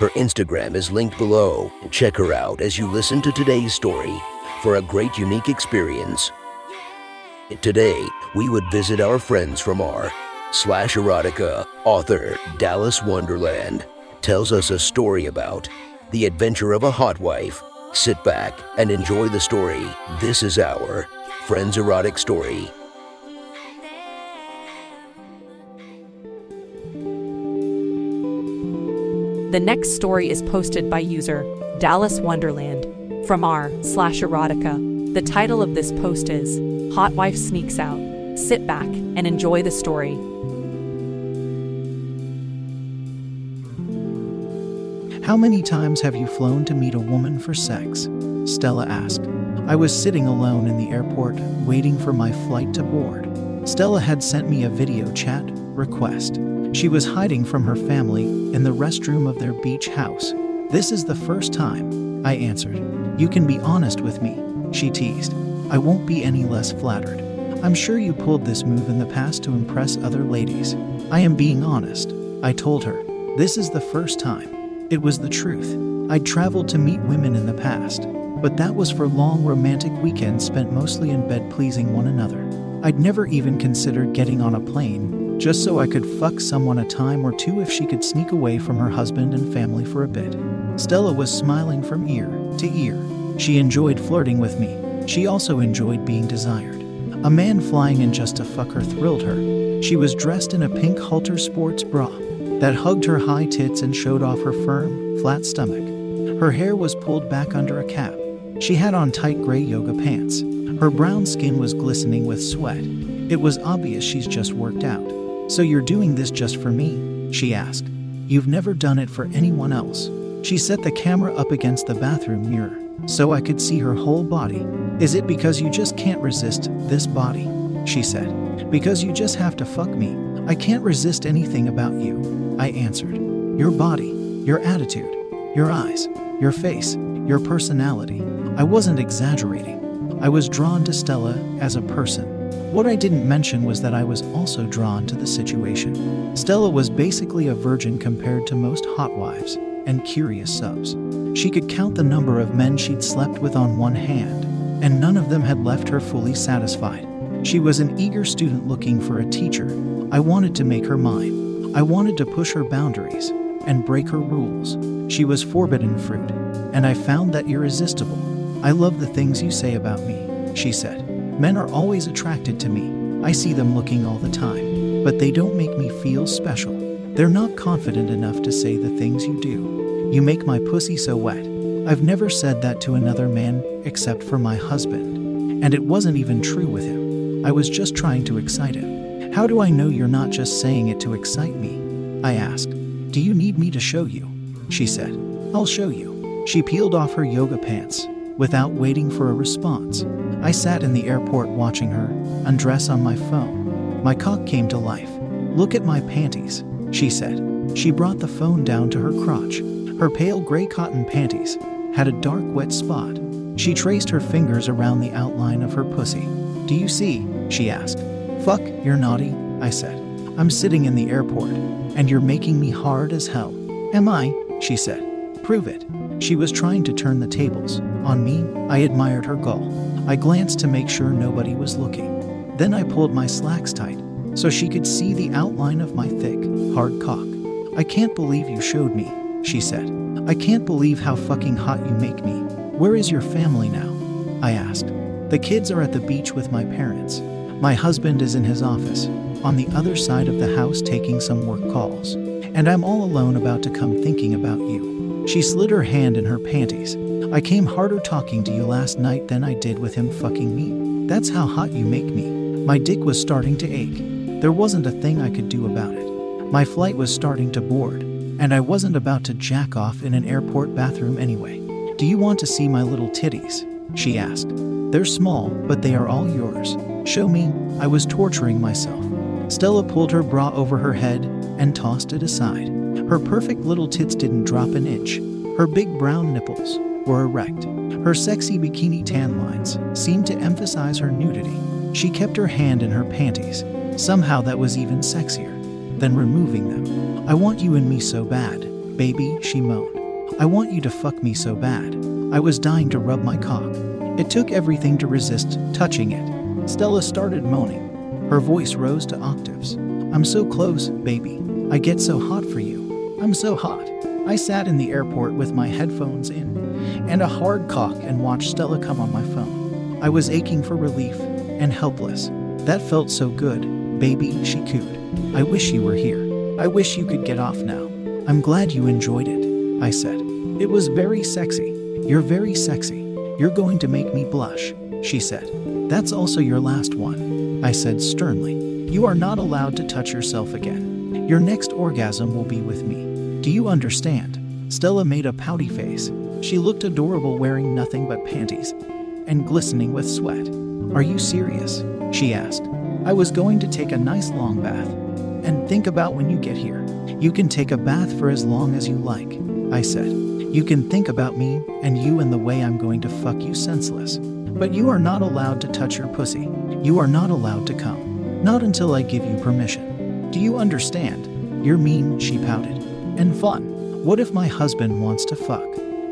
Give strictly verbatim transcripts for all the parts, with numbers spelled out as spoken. Her Instagram is linked below. Check her out as you listen to today's story for a great unique experience. Today, we would visit our friends from our slash erotica author, Dallas Wonderland, tells us a story about the adventure of a hot wife. Sit back and enjoy the story. This is our Friend's Erotic Story. The next story is posted by user Dallas Wonderland from r slash erotica. The title of this post is Hot Wife Sneaks Out. Sit back and enjoy the story. How many times have you flown to meet a woman for sex? Stella asked. I was sitting alone in the airport, waiting for my flight to board. Stella had sent me a video chat request. She was hiding from her family in the restroom of their beach house. This is the first time, I answered. You can be honest with me, she teased. I won't be any less flattered. I'm sure you pulled this move in the past to impress other ladies. I am being honest, I told her. This is the first time. It was the truth. I'd traveled to meet women in the past, but that was for long romantic weekends spent mostly in bed pleasing one another. I'd never even considered getting on a plane, just so I could fuck someone a time or two if she could sneak away from her husband and family for a bit. Stella was smiling from ear to ear. She enjoyed flirting with me. She also enjoyed being desired. A man flying in just to fuck her thrilled her. She was dressed in a pink halter sports bra that hugged her high tits and showed off her firm, flat stomach. Her hair was pulled back under a cap. She had on tight gray yoga pants. Her brown skin was glistening with sweat. It was obvious she's just worked out. So you're doing this just for me? She asked. You've never done it for anyone else. She set the camera up against the bathroom mirror so I could see her whole body. Is it because you just can't resist this body? She said. Because you just have to fuck me. I can't resist anything about you, I answered. Your body, your attitude, your eyes, your face, your personality. I wasn't exaggerating. I was drawn to Stella as a person. What I didn't mention was that I was also drawn to the situation. Stella was basically a virgin compared to most hot wives and curious subs. She could count the number of men she'd slept with on one hand, and none of them had left her fully satisfied. She was an eager student looking for a teacher. I wanted to make her mine. I wanted to push her boundaries and break her rules. She was forbidden fruit, and I found that irresistible. I love the things you say about me, she said. Men are always attracted to me. I see them looking all the time, but they don't make me feel special. They're not confident enough to say the things you do. You make my pussy so wet. I've never said that to another man, except for my husband. And it wasn't even true with him. I was just trying to excite him. How do I know you're not just saying it to excite me? I asked. Do you need me to show you? She said. I'll show you. She peeled off her yoga pants without waiting for a response. I sat in the airport watching her undress on my phone. My cock came to life. Look at my panties, she said. She brought the phone down to her crotch. Her pale gray cotton panties had a dark wet spot. She traced her fingers around the outline of her pussy. Do you see? She asked. Fuck, you're naughty, I said. I'm sitting in the airport, and you're making me hard as hell. Am I? She said. Prove it. She was trying to turn the tables on me. I admired her gall. I glanced to make sure nobody was looking. Then I pulled my slacks tight so she could see the outline of my thick, hard cock. I can't believe you showed me, she said. I can't believe how fucking hot you make me. Where is your family now? I asked. The kids are at the beach with my parents. My husband is in his office, on the other side of the house taking some work calls. And I'm all alone about to come thinking about you. She slid her hand in her panties. I came harder talking to you last night than I did with him fucking me. That's how hot you make me. My dick was starting to ache. There wasn't a thing I could do about it. My flight was starting to board, and I wasn't about to jack off in an airport bathroom anyway. "Do you want to see my little titties?" she asked. "They're small, but they are all yours. Show me." I was torturing myself. Stella pulled her bra over her head and tossed it aside. Her perfect little tits didn't drop an inch. Her big brown nipples were erect. Her sexy bikini tan lines seemed to emphasize her nudity. She kept her hand in her panties. Somehow that was even sexier than removing them. "I want you and me so bad, baby," she moaned. "I want you to fuck me so bad." I was dying to rub my cock. It took everything to resist touching it. Stella started moaning. Her voice rose to octaves. "I'm so close, baby. I get so hot for you. I'm so hot." I sat in the airport with my headphones in and a hard cock and watched Stella come on my phone. I was aching for relief and helpless. "That felt so good, baby," she cooed. "I wish you were here. I wish you could get off now." "I'm glad you enjoyed it," I said. "It was very sexy." "You're very sexy. You're going to make me blush," she said. "That's also your last one," I said sternly. "You are not allowed to touch yourself again. Your next orgasm will be with me. Do you understand?" Stella made a pouty face. She looked adorable wearing nothing but panties and glistening with sweat. "Are you serious?" she asked. "I was going to take a nice long bath and think about when you get here." "You can take a bath for as long as you like," I said. "You can think about me and you and the way I'm going to fuck you senseless. But you are not allowed to touch your pussy. You are not allowed to come. Not until I give you permission. Do you understand?" "You're mean," she pouted. "And fun. What if my husband wants to fuck?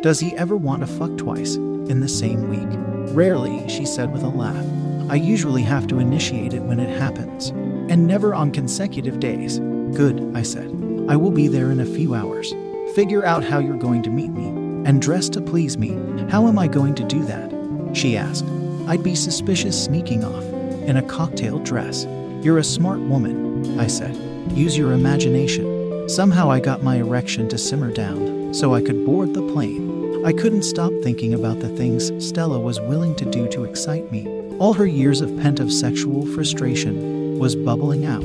Does he ever want to fuck twice in the same week?" "Rarely," she said with a laugh. "I usually have to initiate it when it happens. And never on consecutive days." "Good," I said. "I will be there in a few hours. Figure out how you're going to meet me and dress to please me." "How am I going to do that?" she asked. "I'd be suspicious sneaking off in a cocktail dress." "You're a smart woman," I said. "Use your imagination." Somehow I got my erection to simmer down so I could board the plane. I couldn't stop thinking about the things Stella was willing to do to excite me. All her years of pent-up sexual frustration was bubbling out.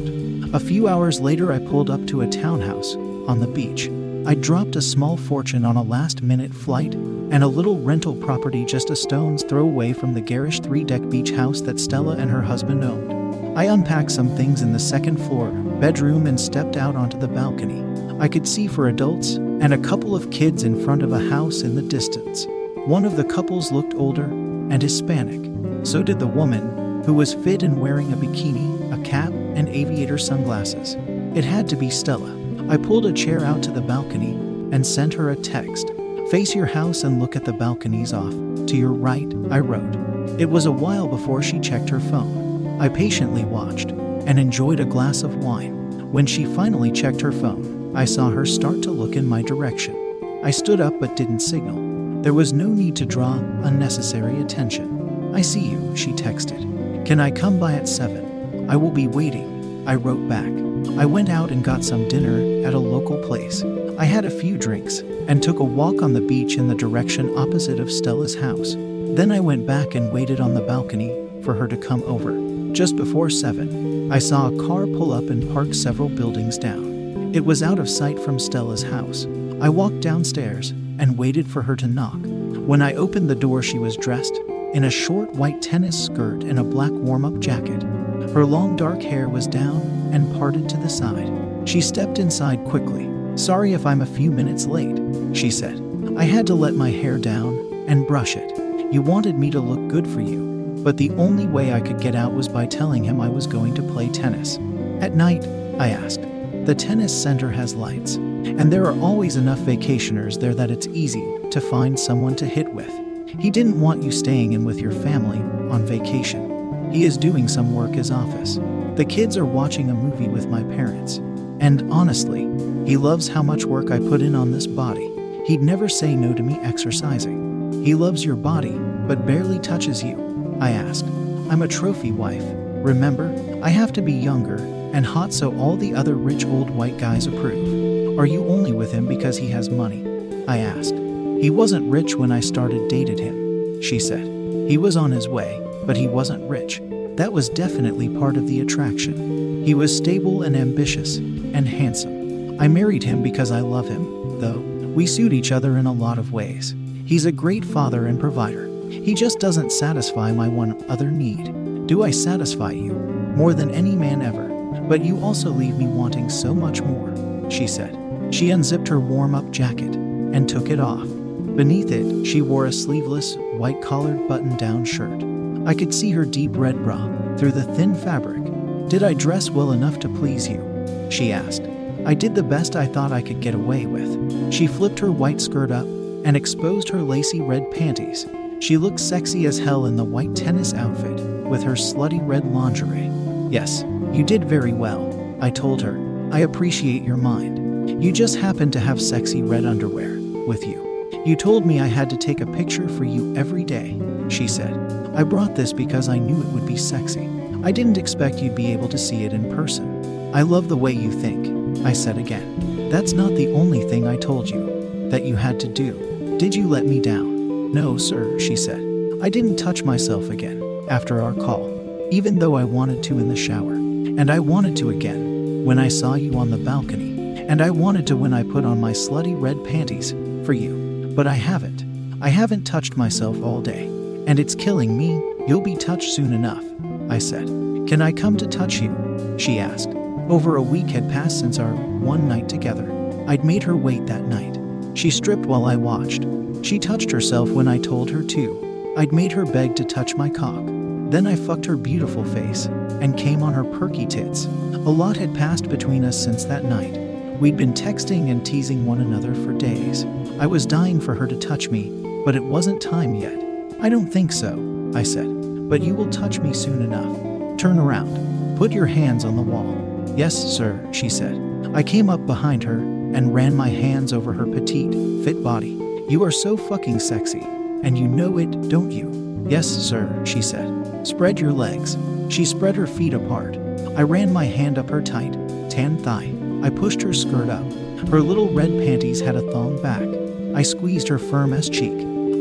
A few hours later, I pulled up to a townhouse on the beach. I dropped a small fortune on a last-minute flight and a little rental property just a stone's throw away from the garish three-deck beach house that Stella and her husband owned. I unpacked some things in the second floor bedroom and stepped out onto the balcony. I could see for adults and a couple of kids in front of a house in the distance. One of the couples looked older and Hispanic. So did the woman, who was fit and wearing a bikini, a cap, and aviator sunglasses. It had to be Stella. I pulled a chair out to the balcony and sent her a text. "Face your house and look at the balconies off to your right," I wrote. It was a while before she checked her phone. I patiently watched and enjoyed a glass of wine. When she finally checked her phone, I saw her start to look in my direction. I stood up but didn't signal. There was no need to draw unnecessary attention. "I see you," she texted. "Can I come by at seven? I will be waiting," I wrote back. I went out and got some dinner at a local place. I had a few drinks and took a walk on the beach in the direction opposite of Stella's house. Then I went back and waited on the balcony for her to come over. Just before seven, I saw a car pull up and park several buildings down. It was out of sight from Stella's house. I walked downstairs and waited for her to knock. When I opened the door, she was dressed in a short white tennis skirt and a black warm-up jacket. Her long dark hair was down and parted to the side. She stepped inside quickly. "Sorry if I'm a few minutes late," she said. "I had to let my hair down and brush it. You wanted me to look good for you, but the only way I could get out was by telling him I was going to play tennis." "At night?" I asked. "The tennis center has lights, and there are always enough vacationers there that it's easy to find someone to hit with. He didn't want you staying in with your family on vacation. He is doing some work in his office. The kids are watching a movie with my parents. And honestly, he loves how much work I put in on this body. He'd never say no to me exercising." "He loves your body, but barely touches you?" I asked. "I'm a trophy wife. Remember, I have to be younger and hot so all the other rich old white guys approve." "Are you only with him because he has money?" I asked. "He wasn't rich when I started dated him," she said. "He was on his way, but he wasn't rich. That was definitely part of the attraction. He was stable and ambitious and handsome. I married him because I love him, though. We suit each other in a lot of ways. He's a great father and provider. He just doesn't satisfy my one other need. Do I satisfy you? More than any man ever. But you also leave me wanting so much more, she said. She unzipped her warm-up jacket and took it off. Beneath it, she wore a sleeveless, white-collared button-down shirt. I could see her deep red bra through the thin fabric. Did I dress well enough to please you? She asked. I did the best I thought I could get away with. She flipped her white skirt up and exposed her lacy red panties. She looked sexy as hell in the white tennis outfit with her slutty red lingerie. Yes, you did very well, I told her. I appreciate your mind. You just happen to have sexy red underwear with you. You told me I had to take a picture for you every day, she said. I brought this because I knew it would be sexy. I didn't expect you'd be able to see it in person. I love the way you think, I said again. That's not the only thing I told you that you had to do. Did you let me down? No, sir, she said. I didn't touch myself again after our call, even though I wanted to in the shower. And I wanted to again when I saw you on the balcony. And I wanted to when I put on my slutty red panties for you. But I haven't. I haven't touched myself all day. And it's killing me. You'll be touched soon enough, I said. Can I come to touch you? She asked. Over a week had passed since our one night together. I'd made her wait that night. She stripped while I watched. She touched herself when I told her to. I'd made her beg to touch my cock. Then I fucked her beautiful face and came on her perky tits. A lot had passed between us since that night. We'd been texting and teasing one another for days. I was dying for her to touch me, but it wasn't time yet. I don't think so, I said. But you will touch me soon enough. Turn around. Put your hands on the wall. Yes, sir, she said. I came up behind her and ran my hands over her petite, fit body. You are so fucking sexy. And you know it, don't you? Yes, sir, she said. Spread your legs. She spread her feet apart. I ran my hand up her tight, tan thigh. I pushed her skirt up. Her little red panties had a thong back. I squeezed her firm ass cheek.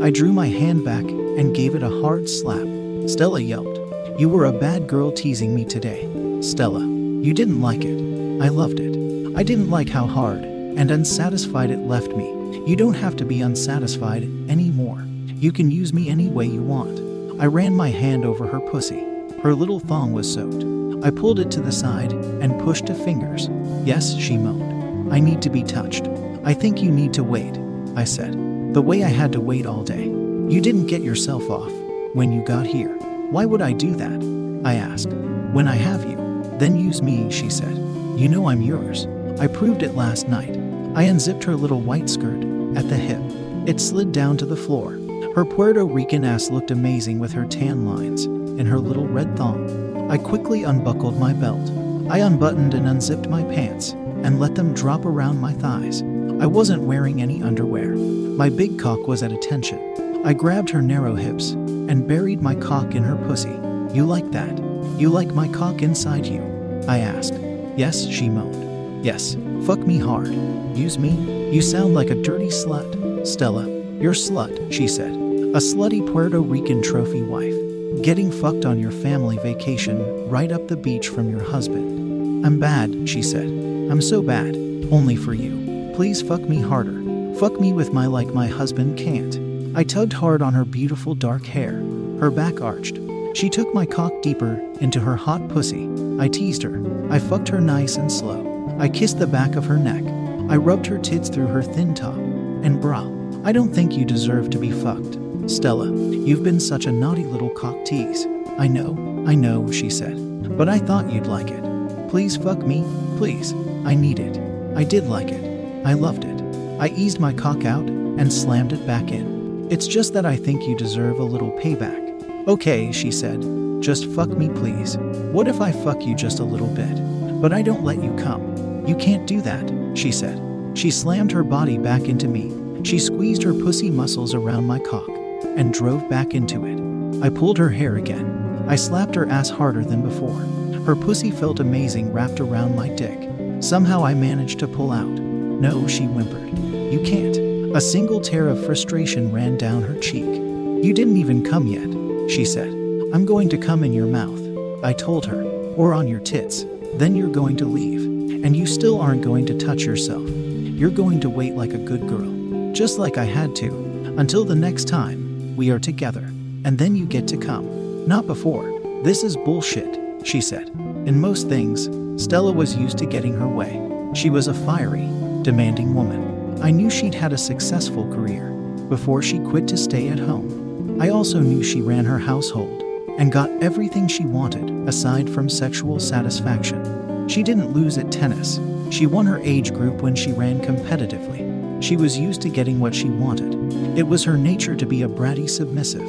I drew my hand back and gave it a hard slap. Stella yelped. You were a bad girl teasing me today, Stella. You didn't like it. I loved it. I didn't like how hard and unsatisfied it left me. You don't have to be unsatisfied anymore. You can use me any way you want. I ran my hand over her pussy. Her little thong was soaked. I pulled it to the side and pushed to fingers. Yes, she moaned. I need to be touched. I think you need to wait, I said. The way I had to wait all day. You didn't get yourself off when you got here. Why would I do that? I asked. When I have you, then use me, she said. You know I'm yours. I proved it last night. I unzipped her little white skirt at the hip. It slid down to the floor. Her Puerto Rican ass looked amazing with her tan lines and her little red thong. I quickly unbuckled my belt. I unbuttoned and unzipped my pants and let them drop around my thighs. I wasn't wearing any underwear. My big cock was at attention. I grabbed her narrow hips and buried my cock in her pussy. You like that? You like my cock inside you? I asked. Yes, she moaned. Yes, fuck me hard. Use me? You sound like a dirty slut, Stella. You're slut, she said. A slutty Puerto Rican trophy wife. Getting fucked on your family vacation right up the beach from your husband. I'm bad, she said. I'm so bad. Only for you. Please fuck me harder. Fuck me with my like my husband can't. I tugged hard on her beautiful dark hair. Her back arched. She took my cock deeper into her hot pussy. I teased her. I fucked her nice and slow. I kissed the back of her neck. I rubbed her tits through her thin top and bra. I don't think you deserve to be fucked, Stella. You've been such a naughty little cock tease. I know, I know, she said. But I thought you'd like it. Please fuck me, please. I need it. I did like it. I loved it. I eased my cock out and slammed it back in. It's just that I think you deserve a little payback. Okay, she said. Just fuck me, please. What if I fuck you just a little bit? But I don't let you come. You can't do that, she said. She slammed her body back into me. She squeezed her pussy muscles around my cock and drove back into it. I pulled her hair again. I slapped her ass harder than before. Her pussy felt amazing wrapped around my dick. Somehow I managed to pull out. No, she whimpered. You can't. A single tear of frustration ran down her cheek. You didn't even come yet, she said. I'm going to come in your mouth, I told her, or on your tits. Then you're going to leave, and you still aren't going to touch yourself. You're going to wait like a good girl, just like I had to. Until the next time, we are together, and then you get to come. Not before. This is bullshit, she said. In most things, Stella was used to getting her way. She was a fiery, demanding woman. I knew she'd had a successful career before she quit to stay at home. I also knew she ran her household and got everything she wanted, aside from sexual satisfaction. She didn't lose at tennis. She won her age group when she ran competitively. She was used to getting what she wanted. It was her nature to be a bratty submissive.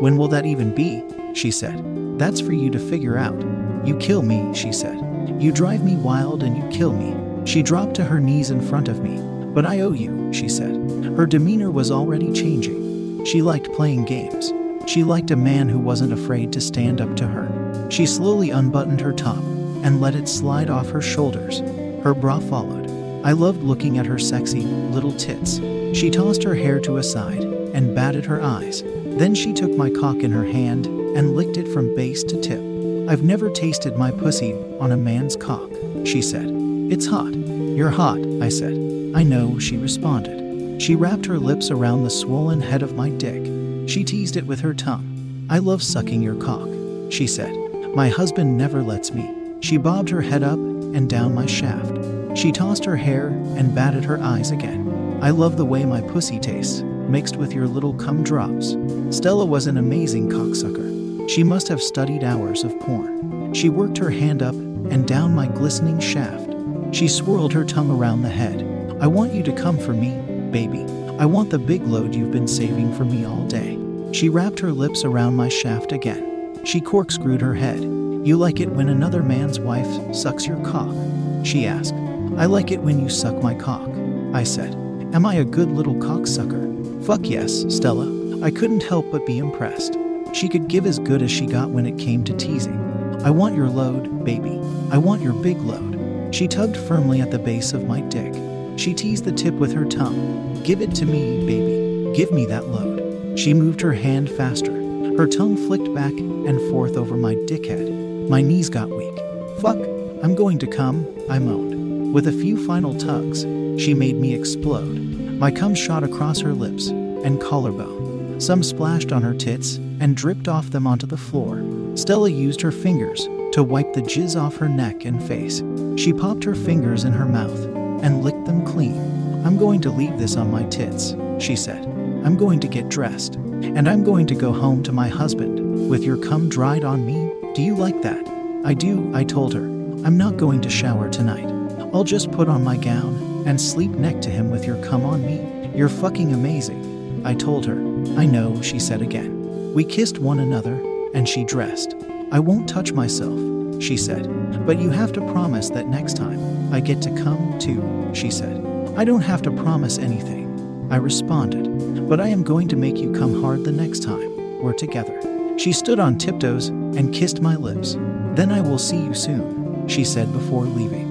When will that even be? She said. That's for you to figure out. You kill me, she said. You drive me wild and you kill me. She dropped to her knees in front of me. But I owe you, she said. Her demeanor was already changing. She liked playing games. She liked a man who wasn't afraid to stand up to her. She slowly unbuttoned her top and let it slide off her shoulders. Her bra followed. I loved looking at her sexy, little tits. She tossed her hair to a side and batted her eyes. Then she took my cock in her hand and licked it from base to tip. I've never tasted my pussy on a man's cock, she said. It's hot. You're hot, I said. I know, she responded. She wrapped her lips around the swollen head of my dick. She teased it with her tongue. I love sucking your cock, she said. My husband never lets me. She bobbed her head up and down my shaft. She tossed her hair and batted her eyes again. I love the way my pussy tastes, mixed with your little cum drops. Stella was an amazing cocksucker. She must have studied hours of porn. She worked her hand up and down my glistening shaft. She swirled her tongue around the head. I want you to come for me, baby. I want the big load you've been saving for me all day. She wrapped her lips around my shaft again. She corkscrewed her head. You like it when another man's wife sucks your cock? She asked. I like it when you suck my cock, I said. Am I a good little cocksucker? Fuck yes, Stella. I couldn't help but be impressed. She could give as good as she got when it came to teasing. I want your load, baby. I want your big load. She tugged firmly at the base of my dick. She teased the tip with her tongue. Give it to me, baby. Give me that load. She moved her hand faster. Her tongue flicked back and forth over my dickhead. My knees got weak. Fuck, I'm going to come, I moaned. With a few final tugs, she made me explode. My cum shot across her lips and collarbone. Some splashed on her tits and dripped off them onto the floor. Stella used her fingers to wipe the jizz off her neck and face. She popped her fingers in her mouth and licked them clean. I'm going to leave this on my tits, she said. I'm going to get dressed, and I'm going to go home to my husband with your cum dried on me. Do you like that? I do, I told her. I'm not going to shower tonight. I'll just put on my gown and sleep neck to him with your cum on me. You're fucking amazing, I told her. I know, she said again. We kissed one another, and she dressed. I won't touch myself, she said. But you have to promise that next time I get to come too, she said. I don't have to promise anything, I responded. But I am going to make you come hard the next time we're together. She stood on tiptoes and kissed my lips. Then I will see you soon, she said before leaving.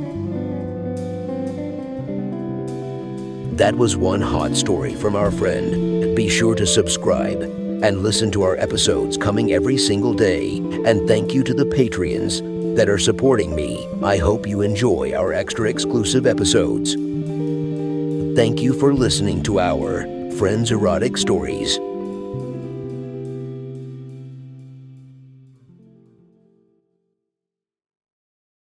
That was one hot story from our friend. Be sure to subscribe and listen to our episodes coming every single day. And thank you to the Patreons that are supporting me. I hope you enjoy our extra exclusive episodes. Thank you for listening to our Friends Erotic Stories.